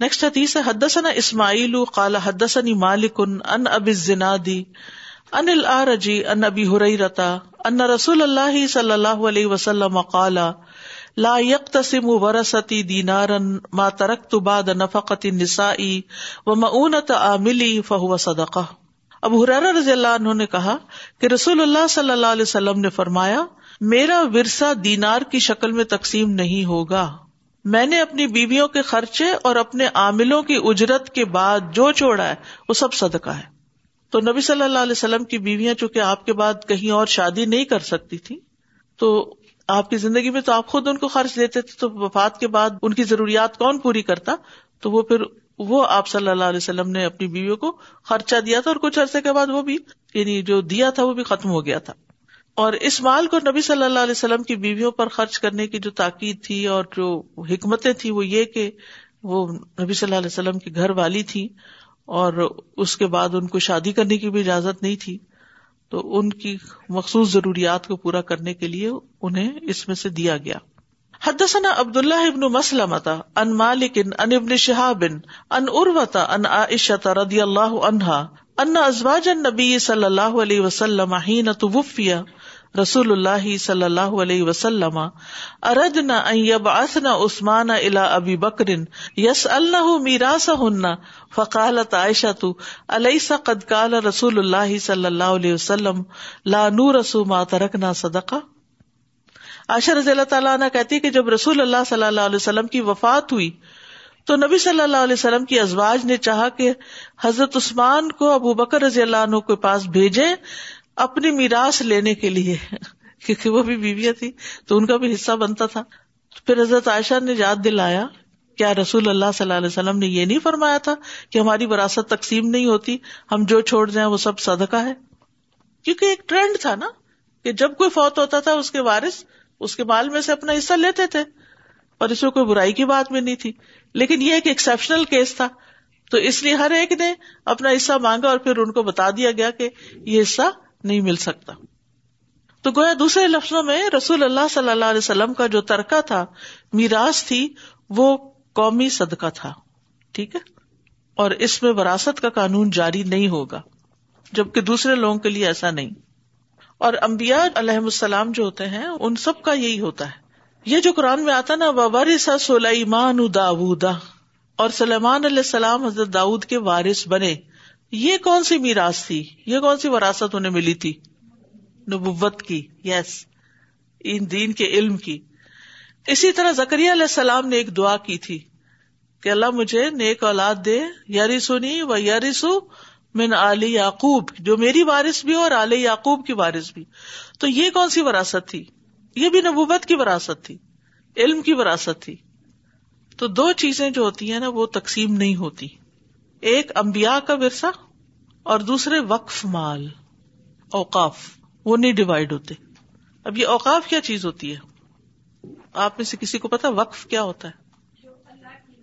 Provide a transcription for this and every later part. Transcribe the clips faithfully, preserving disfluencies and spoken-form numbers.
Next حدیث ہے حدثنا اسماعیل قال حدثني مالک عن ابی الزنادی عن الاعرج عن ابی ہریرہ ان رسول اللہ صلی اللہ علیہ وسلم قال لا يقتسم ورثتي دینارا ما ترکت بعد نفقة النساء ومؤونة عاملي فهو صدقہ. ابو ہریرہ رضی اللہ عنہ نے کہا کہ رسول اللہ صلی اللہ علیہ وسلم نے فرمایا میرا ورثہ دینار کی شکل میں تقسیم نہیں ہوگا. میں نے اپنی بیویوں کے خرچے اور اپنے عاملوں کی اجرت کے بعد جو چھوڑا ہے وہ سب صدقہ ہے. تو نبی صلی اللہ علیہ وسلم کی بیویاں چونکہ آپ کے بعد کہیں اور شادی نہیں کر سکتی تھی، تو آپ کی زندگی میں تو آپ خود ان کو خرچ دیتے تھے، تو وفات کے بعد ان کی ضروریات کون پوری کرتا؟ تو وہ پھر وہ آپ صلی اللہ علیہ وسلم نے اپنی بیویوں کو خرچہ دیا تھا، اور کچھ عرصے کے بعد وہ بھی یعنی جو دیا تھا وہ بھی ختم ہو گیا تھا. اور اس مال کو نبی صلی اللہ علیہ وسلم کی بیویوں پر خرچ کرنے کی جو تاکید تھی اور جو حکمتیں تھی وہ یہ کہ وہ نبی صلی اللہ علیہ وسلم کی گھر والی تھی، اور اس کے بعد ان کو شادی کرنے کی بھی اجازت نہیں تھی، تو ان کی مخصوص ضروریات کو پورا کرنے کے لیے انہیں اس میں سے دیا گیا. حدثنا عبداللہ ابن مسلمہ عن مالک عن ابن شہاب عن عروۃ عن عائشہ رضی اللہ عنہا ان ازواج النبی صلی اللہ علیہ وسلم حین توفی رسول اللہ صلی اللہ علیہ وسلم اردن ان یبعثن عثمان الی ابی بکر یسألنہ میراثہن فقالت عائشہ الیس قد قال رسول اللہ صلی اللہ علیہ وسلم لا نورث ما ترکنا صدقہ. عائشہ رضی اللہ تعالیٰ عنہ کہتی کہ جب رسول اللہ صلی اللہ علیہ وسلم کی وفات ہوئی تو نبی صلی اللہ علیہ وسلم کی ازواج نے چاہا کہ حضرت عثمان کو ابو بکر رضی اللہ عنہ کے پاس بھیجیں اپنی میراث لینے کے لیے، کیونکہ وہ بھی بیویاں تھی تو ان کا بھی حصہ بنتا تھا. پھر حضرت عائشہ نے یاد دلایا کیا رسول اللہ صلی اللہ علیہ وسلم نے یہ نہیں فرمایا تھا کہ ہماری وراثت تقسیم نہیں ہوتی، ہم جو چھوڑ جائیں وہ سب صدقہ ہے؟ کیونکہ ایک ٹرینڈ تھا نا کہ جب کوئی فوت ہوتا تھا اس کے وارث اس کے مال میں سے اپنا حصہ لیتے تھے، اور اس میں کوئی برائی کی بات بھی نہیں تھی، لیکن یہ ایک ایکسیپشنل کیس تھا تو اس لیے ہر ایک نے اپنا حصہ مانگا اور پھر ان کو بتا دیا گیا کہ یہ حصہ نہیں مل سکتا. تو گویا دوسرے لفظوں میں رسول اللہ صلی اللہ علیہ وسلم کا جو ترکہ تھا، میراث تھی، وہ قومی صدقہ تھا. ٹھیک ہے، اور اس میں وراثت کا قانون جاری نہیں ہوگا، جبکہ دوسرے لوگوں کے لیے ایسا نہیں. اور انبیاء علیہ السلام جو ہوتے ہیں ان سب کا یہی ہوتا ہے. یہ جو قرآن میں آتا نا وورث سلیمان داؤدا، اور سلیمان علیہ السلام حضرت داؤد کے وارث بنے، یہ کون سی میراث تھی؟ یہ کون سی وراثت انہیں ملی تھی؟ نبوت کی. یس ان دین کے علم کی. اسی طرح زکریا علیہ السلام نے ایک دعا کی تھی کہ اللہ مجھے نیک اولاد دے، یرثنی و یرث من آل یعقوب، جو میری وارث بھی اور آل یعقوب کی وارث بھی. تو یہ کون سی وراثت تھی؟ یہ بھی نبوت کی وراثت تھی، علم کی وراثت تھی. تو دو چیزیں جو ہوتی ہیں نا وہ تقسیم نہیں ہوتی، ایک انبیاء کا ورثہ اور دوسرے وقف مال، اوقاف، وہ نہیں ڈیوائیڈ ہوتے. اب یہ اوقاف کیا چیز ہوتی ہے؟ آپ میں سے کسی کو پتا وقف کیا ہوتا ہے؟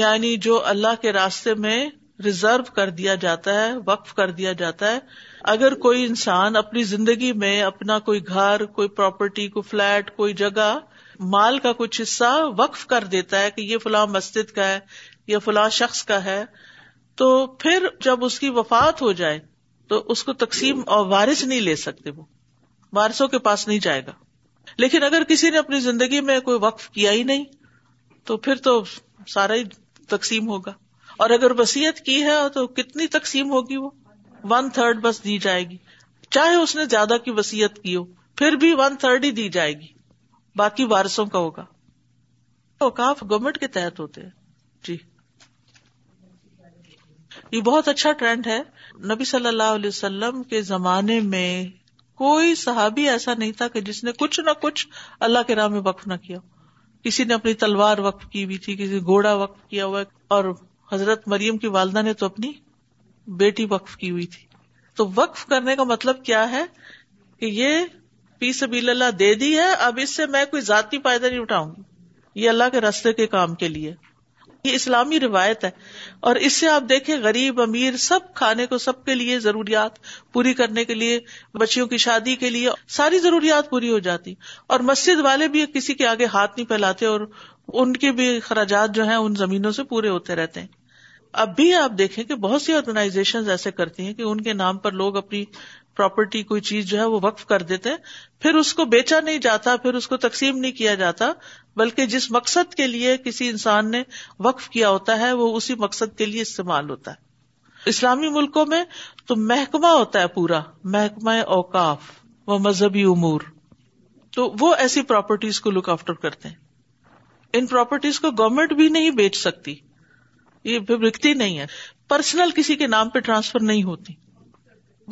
یعنی جو اللہ کے راستے میں ریزرو کر دیا جاتا ہے، وقف کر دیا جاتا ہے. اگر کوئی انسان اپنی زندگی میں اپنا کوئی گھر، کوئی پراپرٹی، کوئی فلیٹ، کوئی جگہ، مال کا کچھ حصہ وقف کر دیتا ہے کہ یہ فلاں مسجد کا ہے، یہ فلاں شخص کا ہے، تو پھر جب اس کی وفات ہو جائے تو اس کو تقسیم اور وارث نہیں لے سکتے، وہ وارثوں کے پاس نہیں جائے گا. لیکن اگر کسی نے اپنی زندگی میں کوئی وقف کیا ہی نہیں تو پھر تو سارا ہی تقسیم ہوگا. اور اگر وصیت کی ہے تو کتنی تقسیم ہوگی؟ وہ ون تھرڈ بس دی جائے گی، چاہے اس نے زیادہ کی وصیت کی ہو پھر بھی ون تھرڈ ہی دی جائے گی، باقی وارثوں کا ہوگا. اوقاف گورنمنٹ کے تحت ہوتے ہیں. جی یہ بہت اچھا ٹرینڈ ہے. نبی صلی اللہ علیہ وسلم کے زمانے میں کوئی صحابی ایسا نہیں تھا کہ جس نے کچھ نہ کچھ اللہ کے راہ میں وقف نہ کیا. کسی نے اپنی تلوار وقف کی ہوئی تھی، کسی گھوڑا وقف کیا ہوا، اور حضرت مریم کی والدہ نے تو اپنی بیٹی وقف کی ہوئی تھی. تو وقف کرنے کا مطلب کیا ہے کہ یہ فی سبیل اللہ دے دی ہے، اب اس سے میں کوئی ذاتی فائدہ نہیں اٹھاؤں گی، یہ اللہ کے راستے کے کام کے لیے. یہ اسلامی روایت ہے، اور اس سے آپ دیکھیں غریب امیر سب کھانے کو، سب کے لیے ضروریات پوری کرنے کے لیے، بچیوں کی شادی کے لیے ساری ضروریات پوری ہو جاتی. اور مسجد والے بھی کسی کے آگے ہاتھ نہیں پھیلاتے اور ان کے بھی اخراجات جو ہیں ان زمینوں سے پورے ہوتے رہتے ہیں. اب بھی آپ دیکھیں کہ بہت سی آرگنائزیشنز ایسے کرتی ہیں کہ ان کے نام پر لوگ اپنی پراپرٹی کوئی چیز جو ہے وہ وقف کر دیتے ہیں, پھر اس کو بیچا نہیں جاتا, پھر اس کو تقسیم نہیں کیا جاتا, بلکہ جس مقصد کے لیے کسی انسان نے وقف کیا ہوتا ہے وہ اسی مقصد کے لیے استعمال ہوتا ہے. اسلامی ملکوں میں تو محکمہ ہوتا ہے, پورا محکمہ اوقاف و مذہبی امور, تو وہ ایسی پراپرٹیز کو لک آفٹر کرتے ہیں. ان پراپرٹیز کو گورنمنٹ بھی نہیں بیچ سکتی, یہ بکتی نہیں ہے, پرسنل کسی کے نام پہ ٹرانسفر نہیں ہوتی.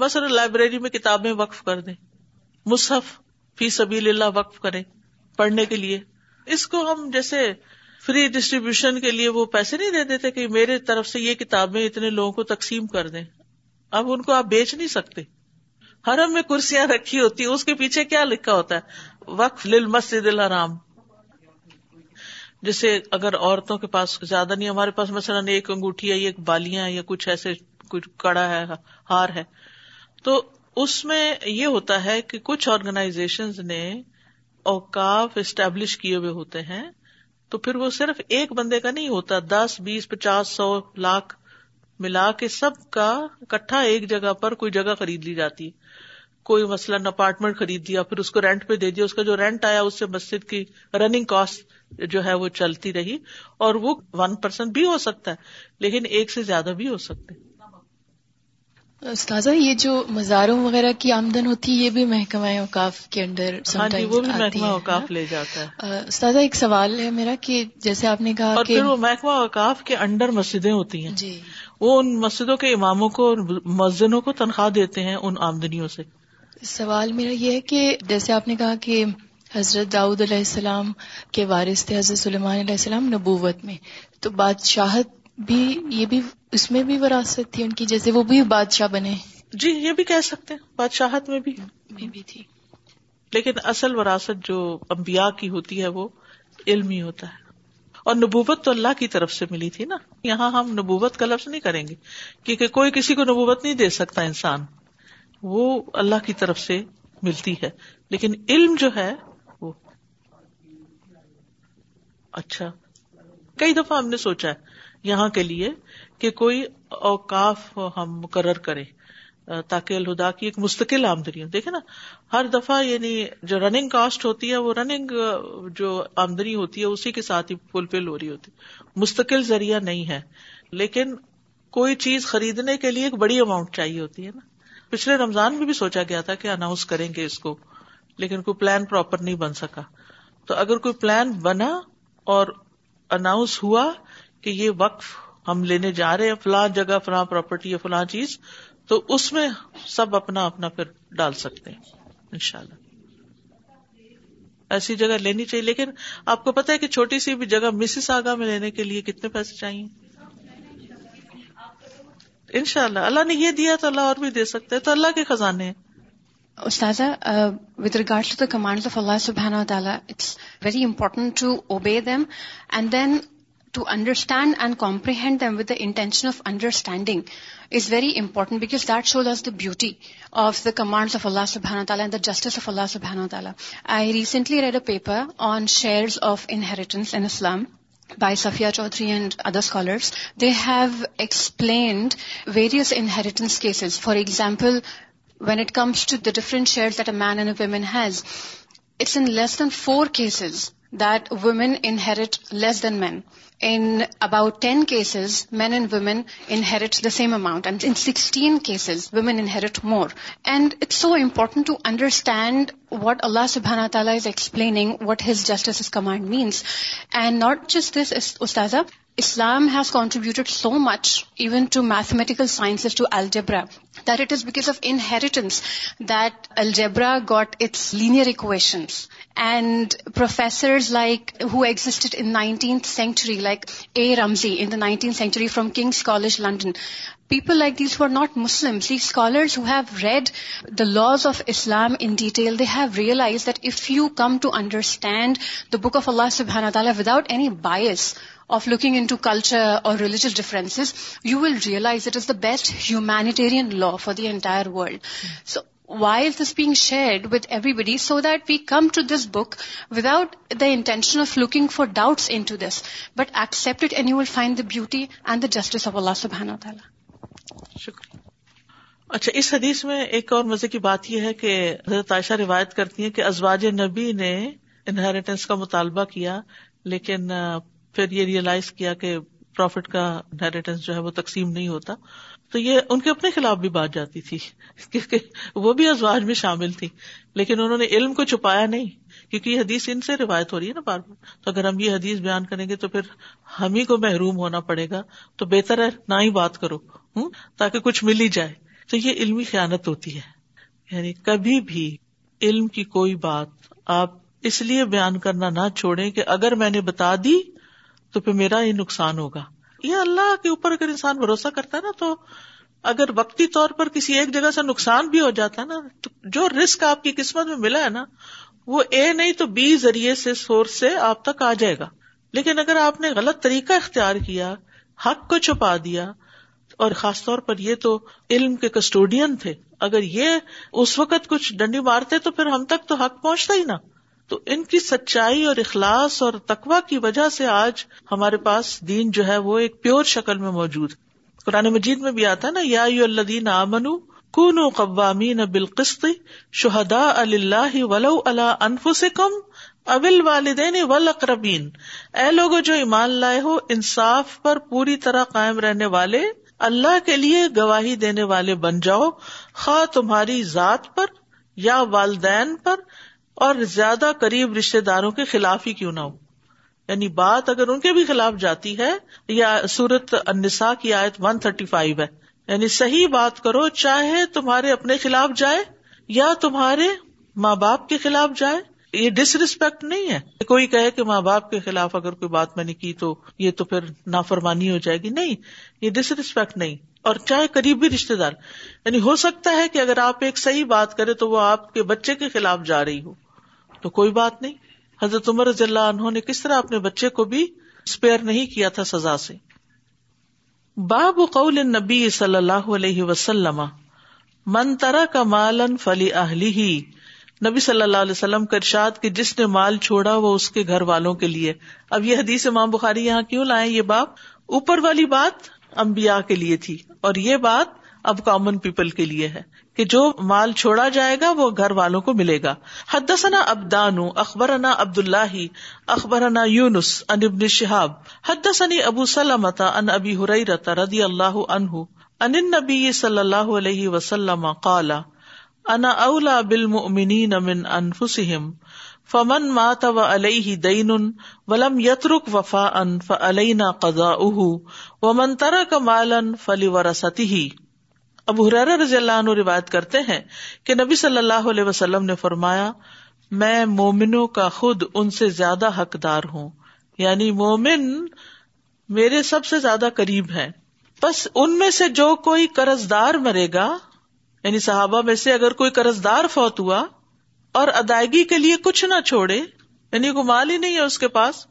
مثلا لائبریری میں کتابیں وقف کر دیں, مصحف فی سبیل اللہ وقف کریں پڑھنے کے لیے. اس کو ہم جیسے فری ڈسٹریبیوشن کے لیے وہ پیسے نہیں دے دیتے کہ میرے طرف سے یہ کتابیں اتنے لوگوں کو تقسیم کر دیں, اب ان کو آپ بیچ نہیں سکتے. حرم میں کرسیاں رکھی ہوتی ہیں, اس کے پیچھے کیا لکھا ہوتا ہے, وقف للمسجد الحرام. جیسے اگر عورتوں کے پاس زیادہ نہیں, ہمارے پاس مثلا ایک انگوٹھی ہے, ایک بالیاں ہے, یا کچھ ایسے کچھ کڑا ہے, ہار ہے, تو اس میں یہ ہوتا ہے کہ کچھ آرگنائزیشنز نے اوقاف اسٹیبلش کیے ہوئے ہوتے ہیں, تو پھر وہ صرف ایک بندے کا نہیں ہوتا, دس بیس پچاس سو لاکھ ملا کے سب کا اکٹھا ایک جگہ پر کوئی جگہ خرید لی جاتی ہے. کوئی مثلاً اپارٹمنٹ خرید لیا, پھر اس کو رینٹ پہ دے دیا, اس کا جو رینٹ آیا اس سے مسجد کی رننگ کاسٹ جو ہے وہ چلتی رہی, اور وہ ون پرسن بھی ہو سکتا ہے لیکن ایک سے زیادہ بھی ہو سکتے. استاذہ یہ جو مزاروں وغیرہ کی آمدن ہوتی ہے یہ بھی محکمہ اوقاف کے اندر سمٹائمز آتی ہے, وہ بھی محکمہ اوقاف لے جاتا ہے. استاذہ ایک سوال ہے میرا کہ جیسے آپ نے کہا, اور پھر وہ محکمہ اوقاف کے اندر مسجدیں ہوتی ہیں, جی وہ ان مسجدوں کے اماموں کو مؤذنوں کو تنخواہ دیتے ہیں ان آمدنیوں سے. سوال میرا یہ ہے کہ جیسے آپ نے کہا کہ حضرت داؤد علیہ السلام کے وارث تھے حضرت سلیمان علیہ السلام نبوت میں, تو بادشاہت بھی یہ بھی اس میں بھی وراثت تھی ان کی, جیسے وہ بھی بادشاہ بنے. جی یہ بھی کہہ سکتے ہیں, بادشاہت میں بھی بھی تھی, لیکن اصل وراثت جو انبیاء کی ہوتی ہے وہ علمی ہوتا ہے, اور نبوت تو اللہ کی طرف سے ملی تھی نا. یہاں ہم نبوت کا لفظ نہیں کریں گے کیونکہ کوئی کسی کو نبوت نہیں دے سکتا انسان, وہ اللہ کی طرف سے ملتی ہے, لیکن علم جو ہے وہ. اچھا کئی دفعہ ہم نے سوچا ہے یہاں کے لیے کہ کوئی اوقاف ہم مقرر کریں تاکہ الہدا کی ایک مستقل آمدنی ہو. دیکھیں نا ہر دفعہ یعنی جو رننگ کاسٹ ہوتی ہے وہ رننگ جو آمدنی ہوتی ہے اسی کے ساتھ ہی فلفل ہو رہی ہوتی, مستقل ذریعہ نہیں ہے. لیکن کوئی چیز خریدنے کے لیے ایک بڑی اماؤنٹ چاہیے ہوتی ہے نا. پچھلے رمضان میں بھی سوچا گیا تھا کہ اناؤنس کریں گے اس کو, لیکن کوئی پلان پراپر نہیں بن سکا. تو اگر کوئی پلان بنا اور اناؤنس ہوا کہ یہ وقف ہم لینے جا رہے ہیں, فلاں جگہ فلاں پراپرٹی یا فلاں چیز, تو اس میں سب اپنا اپنا پھر ڈال سکتے ہیں انشاءاللہ. ایسی جگہ لینی چاہیے, لیکن آپ کو پتہ ہے کہ چھوٹی سی بھی جگہ مسز آگا میں لینے کے لیے کتنے پیسے چاہیے. انشاءاللہ اللہ نے یہ دیا تو اللہ اور بھی دے سکتے ہیں, تو اللہ کے خزانے ہیں. استاذہ with regard to the commands of Allah subhanahu wa ta'ala, it's very important to obey them and then to understand and comprehend them with the intention of understanding is very important, because that shows us the beauty of the commands of Allah subhanahu wa ta'ala and the justice of Allah subhanahu wa ta'ala. I recently read a paper on shares of inheritance in Islam by Safia Chaudhary and other scholars. They have explained various inheritance cases. For example, when it comes to the different shares that a man and a woman has, it's in less than four cases that women inherit less than men. In about ten cases, men and women inherit the same amount. And in sixteen cases, women inherit more. And it's so important to understand what Allah subhanahu wa ta'ala is explaining, what His justice's command means. And not just this, Ustaza, Islam has contributed so much even to mathematical sciences, to algebra, that it is because of inheritance that algebra got its linear equations. And professors like who existed in nineteenth century, like A. Ramsey in the nineteenth century from King's College London, people like these who are not Muslims, these scholars who have read the laws of Islam in detail, they have realized that if you come to understand the book of Allah subhanahu wa ta'ala without any bias of looking into culture or religious differences, you will realize it is the best humanitarian law for the entire world. So while this being shared with everybody, so that we come to this book without the intention of looking for doubts into this, but accept it and you will find the beauty and the justice of Allah subhanahu wa ta'ala. Shukriya. اچھا, اس حدیث میں ایک اور مزے کی بات یہ ہے کہ حضرت عائشہ روایت کرتی ہیں کہ ازواج نبی نے انہیریٹنس کا مطالبہ کیا, لیکن پھر یہ ریئلائز کیا کہ پروفٹ کا انہیریٹنس جو ہے وہ تقسیم نہیں ہوتا, تو یہ ان کے اپنے خلاف بھی بات جاتی تھی کیونکہ وہ بھی ازواج میں شامل تھی, لیکن انہوں نے علم کو چھپایا نہیں, کیونکہ یہ حدیث ان سے روایت ہو رہی ہے نا بار بار, تو اگر ہم یہ حدیث بیان کریں گے تو پھر ہم ہی کو محروم ہونا پڑے گا, تو بہتر ہے نہ ہی بات کرو ہوں تاکہ کچھ مل ہی جائے. تو یہ علمی خیانت ہوتی ہے, یعنی کبھی بھی علم کی کوئی بات آپ اس لیے بیان کرنا نہ چھوڑیں کہ اگر میں نے بتا دی تو پھر میرا یہ نقصان ہوگا. یہ اللہ کے اوپر اگر انسان بھروسہ کرتا ہے نا, تو اگر وقتی طور پر کسی ایک جگہ سے نقصان بھی ہو جاتا ہے نا, تو جو رسک آپ کی قسمت میں ملا ہے نا, وہ اے نہیں تو بی ذریعے سے سورس سے آپ تک آ جائے گا. لیکن اگر آپ نے غلط طریقہ اختیار کیا, حق کو چھپا دیا, اور خاص طور پر یہ تو علم کے کسٹوڈین تھے, اگر یہ اس وقت کچھ ڈنڈی مارتے تو پھر ہم تک تو حق پہنچتا ہی نا. تو ان کی سچائی اور اخلاص اور تقویٰ کی وجہ سے آج ہمارے پاس دین جو ہے وہ ایک پیور شکل میں موجود ہے. قرآن مجید میں بھی آتا نا, یا ایھا الذین آمنوا کونوا قوامین بالقسط شہداء للہ ولو علی انفسکم او الوالدین والاقربین, اے لوگوں جو ایمان لائے ہو, انصاف پر پوری طرح قائم رہنے والے, اللہ کے لیے گواہی دینے والے بن جاؤ, خواہ تمہاری ذات پر یا والدین پر اور زیادہ قریب رشتے داروں کے خلاف ہی کیوں نہ ہو. یعنی بات اگر ان کے بھی خلاف جاتی ہے, یا سورۃ النساء کی آیت ایک سو پینتیس ہے, یعنی صحیح بات کرو چاہے تمہارے اپنے خلاف جائے یا تمہارے ماں باپ کے خلاف جائے. یہ ڈس ریسپیکٹ نہیں ہے کہ کوئی کہے کہ ماں باپ کے خلاف اگر کوئی بات میں نے کی تو یہ تو پھر نافرمانی ہو جائے گی, نہیں, یہ ڈس ریسپیکٹ نہیں. اور چاہے قریبی رشتے دار, یعنی ہو سکتا ہے کہ اگر آپ ایک صحیح بات کریں تو وہ آپ کے بچے کے خلاف جا رہی ہو تو کوئی بات نہیں. حضرت عمر رضی اللہ عنہ نے کس طرح اپنے بچے کو بھی اسپیئر نہیں کیا تھا سزا سے. باب قول النبی صلی اللہ علیہ وسلم من ترک مالا فلأہلہ, نبی صلی اللہ علیہ وسلم کا ارشاد کہ جس نے مال چھوڑا وہ اس کے گھر والوں کے لیے. اب یہ حدیث امام بخاری یہاں کیوں لائے؟ یہ باب, اوپر والی بات انبیاء کے لیے تھی اور یہ بات اب کامن پیپل کے لیے ہے کہ جو مال چھوڑا جائے گا وہ گھر والوں کو ملے گا. حدثنا عبدان اخبرنا عبد اللہ اخبرنا یونس عن ابن شہاب حدثني ابو سلمۃ عن ابی ہریرہ رضی اللہ عنہ عن النبی صلی اللہ علیہ وسلم قال انا اولا بالمؤمنین من انفسهم فمن مات وعلیہ دین ولم یترک وفاء فعلینا قضاؤہ ومن ترک مالا فلورثته. ابو ہریرہ رضی اللہ عنہ روایت کرتے ہیں کہ نبی صلی اللہ علیہ وسلم نے فرمایا, میں مومنوں کا خود ان سے زیادہ حقدار ہوں, یعنی مومن میرے سب سے زیادہ قریب ہیں. بس ان میں سے جو کوئی قرض دار مرے گا, یعنی صحابہ میں سے اگر کوئی قرض دار فوت ہوا اور ادائیگی کے لیے کچھ نہ چھوڑے, یعنی کوئی مال ہی نہیں ہے اس کے پاس,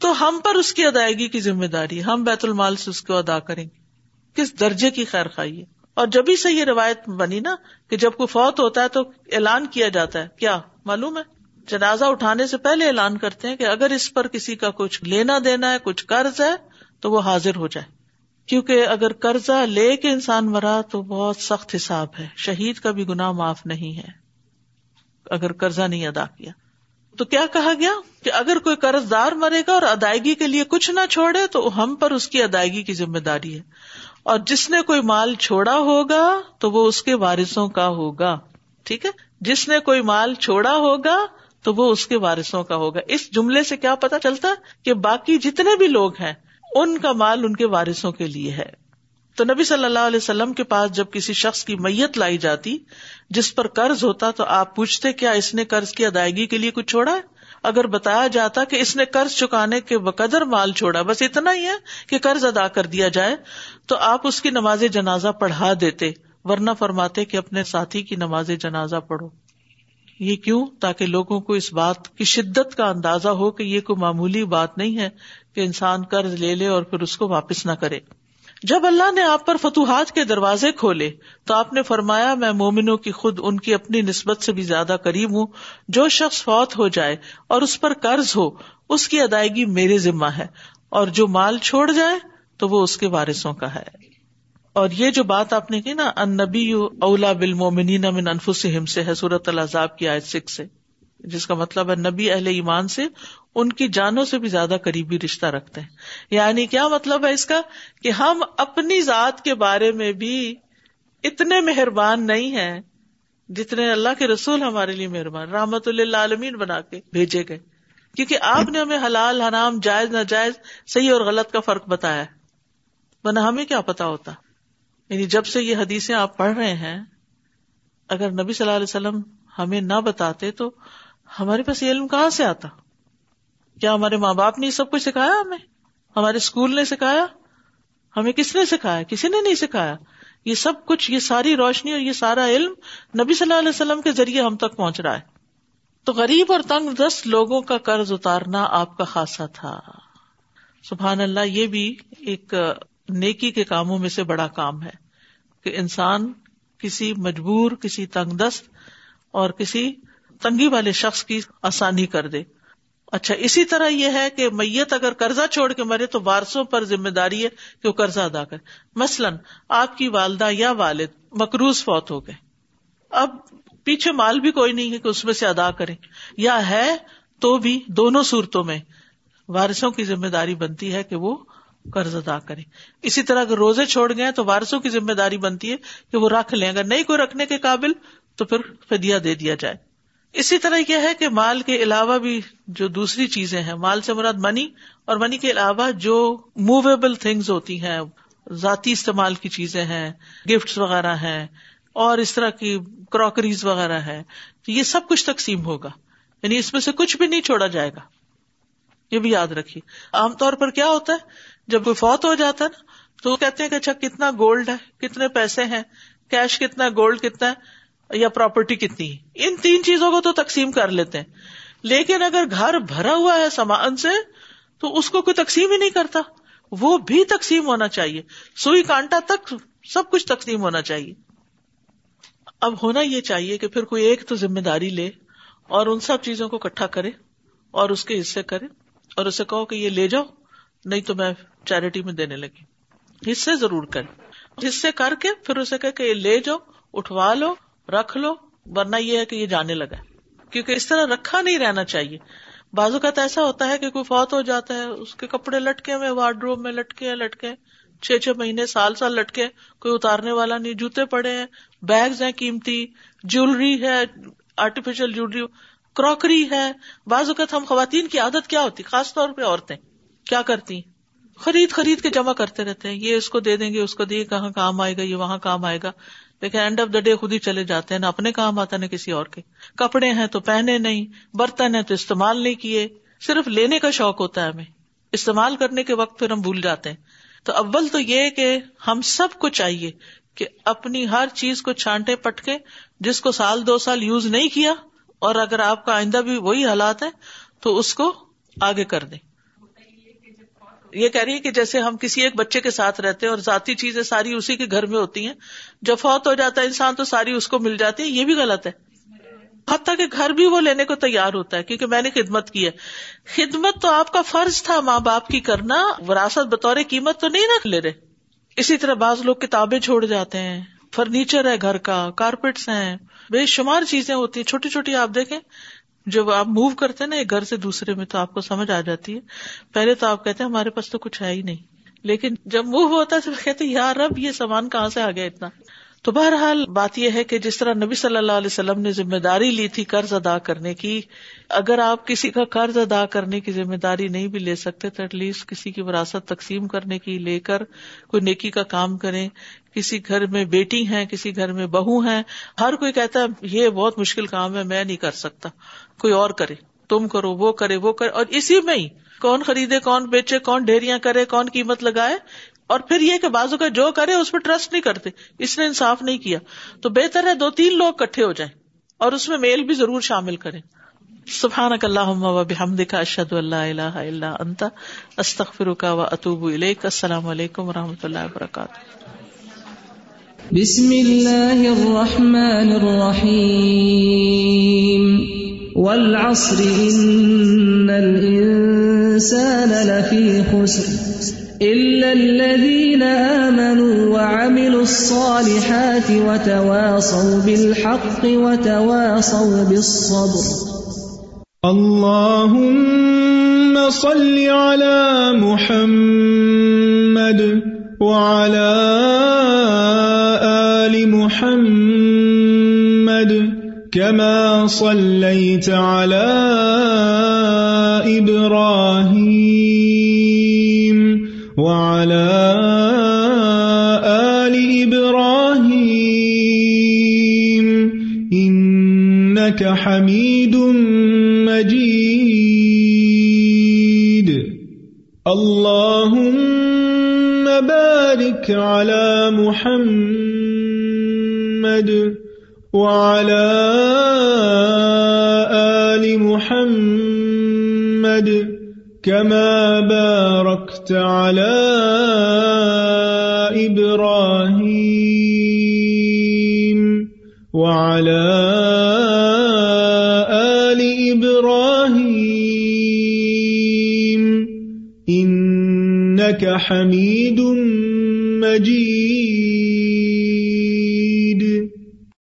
تو ہم پر اس کی ادائیگی کی ذمہ داری, ہم بیت المال سے اس کو ادا کریں گے. کس درجے کی خیر خواہی ہے. اور جب ہی سے یہ روایت بنی نا کہ جب کوئی فوت ہوتا ہے تو اعلان کیا جاتا ہے, کیا معلوم ہے, جنازہ اٹھانے سے پہلے اعلان کرتے ہیں کہ اگر اس پر کسی کا کچھ لینا دینا ہے, کچھ قرض ہے, تو وہ حاضر ہو جائے. کیونکہ اگر قرضہ لے کے انسان مرا تو بہت سخت حساب ہے, شہید کا بھی گناہ معاف نہیں ہے اگر قرضہ نہیں ادا کیا. تو کیا کہا گیا کہ اگر کوئی قرض دار مرے گا اور ادائیگی کے لیے کچھ نہ چھوڑے تو ہم پر اس کی ادائیگی کی ذمہ داری ہے, اور جس نے کوئی مال چھوڑا ہوگا تو وہ اس کے وارثوں کا ہوگا. ٹھیک ہے, جس نے کوئی مال چھوڑا ہوگا تو وہ اس کے وارثوں کا ہوگا. اس جملے سے کیا پتہ چلتا ہے کہ باقی جتنے بھی لوگ ہیں ان کا مال ان کے وارثوں کے لیے ہے. تو نبی صلی اللہ علیہ وسلم کے پاس جب کسی شخص کی میت لائی جاتی جس پر قرض ہوتا تو آپ پوچھتے, کیا اس نے قرض کی ادائیگی کے لیے کچھ چھوڑا ہے؟ اگر بتایا جاتا کہ اس نے قرض چکانے کے بقدر مال چھوڑا, بس اتنا ہی ہے کہ قرض ادا کر دیا جائے, تو آپ اس کی نماز جنازہ پڑھا دیتے, ورنہ فرماتے کہ اپنے ساتھی کی نماز جنازہ پڑھو. یہ کیوں؟ تاکہ لوگوں کو اس بات کی شدت کا اندازہ ہو کہ یہ کوئی معمولی بات نہیں ہے کہ انسان قرض لے لے اور پھر اس کو واپس نہ کرے. جب اللہ نے آپ پر فتوحات کے دروازے کھولے تو آپ نے فرمایا میں مومنوں کی خود ان کی اپنی نسبت سے بھی زیادہ قریب ہوں، جو شخص فوت ہو جائے اور اس پر قرض ہو اس کی ادائیگی میرے ذمہ ہے، اور جو مال چھوڑ جائے تو وہ اس کے وارثوں کا ہے۔ اور یہ جو بات آپ نے کی نا، النبی اولا بالمومنین من انفسہم سے ہے، سورۃ الاحزاب کی آیت سکس سے، جس کا مطلب ہے نبی اہل ایمان سے ان کی جانوں سے بھی زیادہ قریبی رشتہ رکھتے ہیں۔ یعنی کیا مطلب ہے اس کا کہ ہم اپنی ذات کے بارے میں بھی اتنے مہربان نہیں ہیں جتنے اللہ کے رسول ہمارے لیے مہربان، رحمت للعالمین بنا کے بھیجے گئے، کیونکہ آپ نے ہمیں حلال حرام، جائز ناجائز، صحیح اور غلط کا فرق بتایا ہے، ورنہ ہمیں کیا پتا ہوتا۔ یعنی جب سے یہ حدیثیں آپ پڑھ رہے ہیں، اگر نبی صلی اللہ علیہ وسلم ہمیں نہ بتاتے تو ہمارے پاس یہ علم کہاں سے آتا؟ کیا ہمارے ماں باپ نے سب کچھ سکھایا؟ ہمیں ہمارے اسکول نے سکھایا؟ ہمیں کس نے سکھایا؟ کسی نے نہیں سکھایا۔ یہ سب کچھ، یہ ساری روشنی اور یہ سارا علم نبی صلی اللہ علیہ وسلم کے ذریعے ہم تک پہنچ رہا ہے۔ تو غریب اور تنگ دست لوگوں کا قرض اتارنا آپ کا خاصہ تھا۔ سبحان اللہ، یہ بھی ایک نیکی کے کاموں میں سے بڑا کام ہے کہ انسان کسی مجبور، کسی تنگ دست اور کسی تنگی والے شخص کی آسانی کر دے۔ اچھا، اسی طرح یہ ہے کہ میت اگر قرضہ چھوڑ کے مرے تو وارثوں پر ذمہ داری ہے کہ وہ قرضہ ادا کرے۔ مثلاً آپ کی والدہ یا والد مقروض فوت ہو گئے، اب پیچھے مال بھی کوئی نہیں ہے کہ اس میں سے ادا کریں، یا ہے تو بھی دونوں صورتوں میں وارثوں کی ذمہ داری بنتی ہے کہ وہ قرض ادا کریں۔ اسی طرح اگر روزے چھوڑ گئے تو وارثوں کی ذمہ داری بنتی ہے کہ وہ رکھ لیں، اگر نہیں کوئی رکھنے کے قابل تو پھر فدیہ دے دیا جائے۔ اسی طرح یہ ہے کہ مال کے علاوہ بھی جو دوسری چیزیں ہیں، مال سے مراد منی اور منی کے علاوہ جو موویبل تھنگز ہوتی ہیں، ذاتی استعمال کی چیزیں ہیں، گفٹس وغیرہ ہیں اور اس طرح کی کراکریز وغیرہ ہیں، تو یہ سب کچھ تقسیم ہوگا، یعنی اس میں سے کچھ بھی نہیں چھوڑا جائے گا۔ یہ بھی یاد رکھیے، عام طور پر کیا ہوتا ہے جب کوئی فوت ہو جاتا ہے نا تو کہتے ہیں کہ اچھا کتنا گولڈ ہے، کتنے پیسے ہیں، کیش کتنا، گولڈ کتنا ہے، یا پراپرٹی کتنی، ان تین چیزوں کو تو تقسیم کر لیتے ہیں، لیکن اگر گھر بھرا ہوا ہے سامان سے تو اس کو کوئی تقسیم ہی نہیں کرتا۔ وہ بھی تقسیم ہونا چاہیے، سوئی کانٹا تک سب کچھ تقسیم ہونا چاہیے۔ اب ہونا یہ چاہیے کہ پھر کوئی ایک تو ذمہ داری لے اور ان سب چیزوں کو اکٹھا کرے اور اس کے حصے کرے، اور اسے کہو کہ یہ لے جاؤ، نہیں تو میں چیریٹی میں دینے لگی۔ حصے ضرور کرے، حصے کر کے پھر اسے کہے کہ یہ لے جاؤ، اٹھوا لو، رکھ لو، ورنہ یہ ہے کہ یہ جانے لگا، کیونکہ اس طرح رکھا نہیں رہنا چاہیے۔ بعض اوقات ایسا ہوتا ہے کہ کوئی فوت ہو جاتا ہے، اس کے کپڑے لٹکے ہوئے وارڈروب میں، لٹکے ہیں لٹکے چھ چھ مہینے سال سال لٹکے، کوئی اتارنے والا نہیں، جوتے پڑے ہیں، بیگز ہیں قیمتی، جیولری ہے، آرٹیفیشل جیولری، کراکری ہے۔ بعض اوقات ہم خواتین کی عادت کیا ہوتی، خاص طور پہ عورتیں کیا کرتی، خرید خرید کے جمع کرتے رہتے ہیں، یہ اس کو دے دیں گے، اس کو دیں، کہاں کام آئے گا، یہ وہاں کام آئے گا، لیکن اینڈ آف دا ڈے خود ہی چلے جاتے ہیں، نہ اپنے کام آتا نہ کسی اور کے۔ کپڑے ہیں تو پہنے نہیں، برتن ہیں تو استعمال نہیں کیے، صرف لینے کا شوق ہوتا ہے ہمیں، استعمال کرنے کے وقت پھر ہم بھول جاتے ہیں۔ تو اول تو یہ کہ ہم سب کو چاہیے کہ اپنی ہر چیز کو چھانٹے پٹکے، جس کو سال دو سال یوز نہیں کیا، اور اگر آپ کا آئندہ بھی وہی حالات ہیں تو اس کو آگے کر دیں۔ یہ کہہ رہی ہے کہ جیسے ہم کسی ایک بچے کے ساتھ رہتے ہیں اور ذاتی چیزیں ساری اسی کے گھر میں ہوتی ہیں، جب فوت ہو جاتا ہے انسان تو ساری اس کو مل جاتی ہے، یہ بھی غلط ہے۔ حتیٰ کہ گھر بھی وہ لینے کو تیار ہوتا ہے، کیونکہ میں نے خدمت کی ہے۔ خدمت تو آپ کا فرض تھا ماں باپ کی کرنا، وراثت بطور قیمت تو نہیں نہ لے رہے۔ اسی طرح بعض لوگ کتابیں چھوڑ جاتے ہیں، فرنیچر ہے گھر کا، کارپیٹس ہیں، بے شمار چیزیں ہوتی ہیں چھوٹی چھوٹی۔ آپ دیکھیں جب آپ موو کرتے ہیں نا ایک گھر سے دوسرے میں تو آپ کو سمجھ آ جاتی ہے، پہلے تو آپ کہتے ہیں ہمارے پاس تو کچھ ہے ہی نہیں، لیکن جب موو ہوتا ہے تو کہتے ہیں یا رب یہ سامان کہاں سے آ گیا اتنا۔ تو بہرحال بات یہ ہے کہ جس طرح نبی صلی اللہ علیہ وسلم نے ذمہ داری لی تھی قرض ادا کرنے کی، اگر آپ کسی کا قرض ادا کرنے کی ذمہ داری نہیں بھی لے سکتے تو ایٹ لیسٹ کسی کی وراثت تقسیم کرنے کی لے کر کوئی نیکی کا کام کریں۔ کسی گھر میں بیٹی ہیں، کسی گھر میں بہو ہیں، ہر کوئی کہتا ہے یہ بہت مشکل کام ہے، میں نہیں کر سکتا، کوئی اور کرے، تم کرو، وہ کرے وہ کرے، اور اسی میں ہی کون خریدے، کون بیچے، کون ڈھیریاں کرے، کون قیمت لگائے، اور پھر یہ کہ بازو کا جو کرے اس پہ ٹرسٹ نہیں کرتے، اس نے انصاف نہیں کیا۔ تو بہتر ہے دو تین لوگ کٹھے ہو جائیں اور اس میں میل بھی ضرور شامل کریں، سبحانک اللہم و بحمدک، اشہد ان لا الہ الا انت، استغفرک و اتوب الیک۔ السلام علیکم و رحمۃ اللہ وبرکاتہ۔ بسم اللہ الرحمن الرحیم، والعصر ان الانسان لفی خسر إلا الذين آمنوا وعملوا الصالحات وتواصوا بالحق وتواصوا بالصبر. اللهم صل على محمد وعلى آل محمد كما صليت على إبراهيم وعلى آل إبراهيم إنك حميد مجيد. اللهم بارك على محمد وعلى آل محمد كما باركت على إبراهيم وعلى آل إبراهيم إنك حميد مجيد.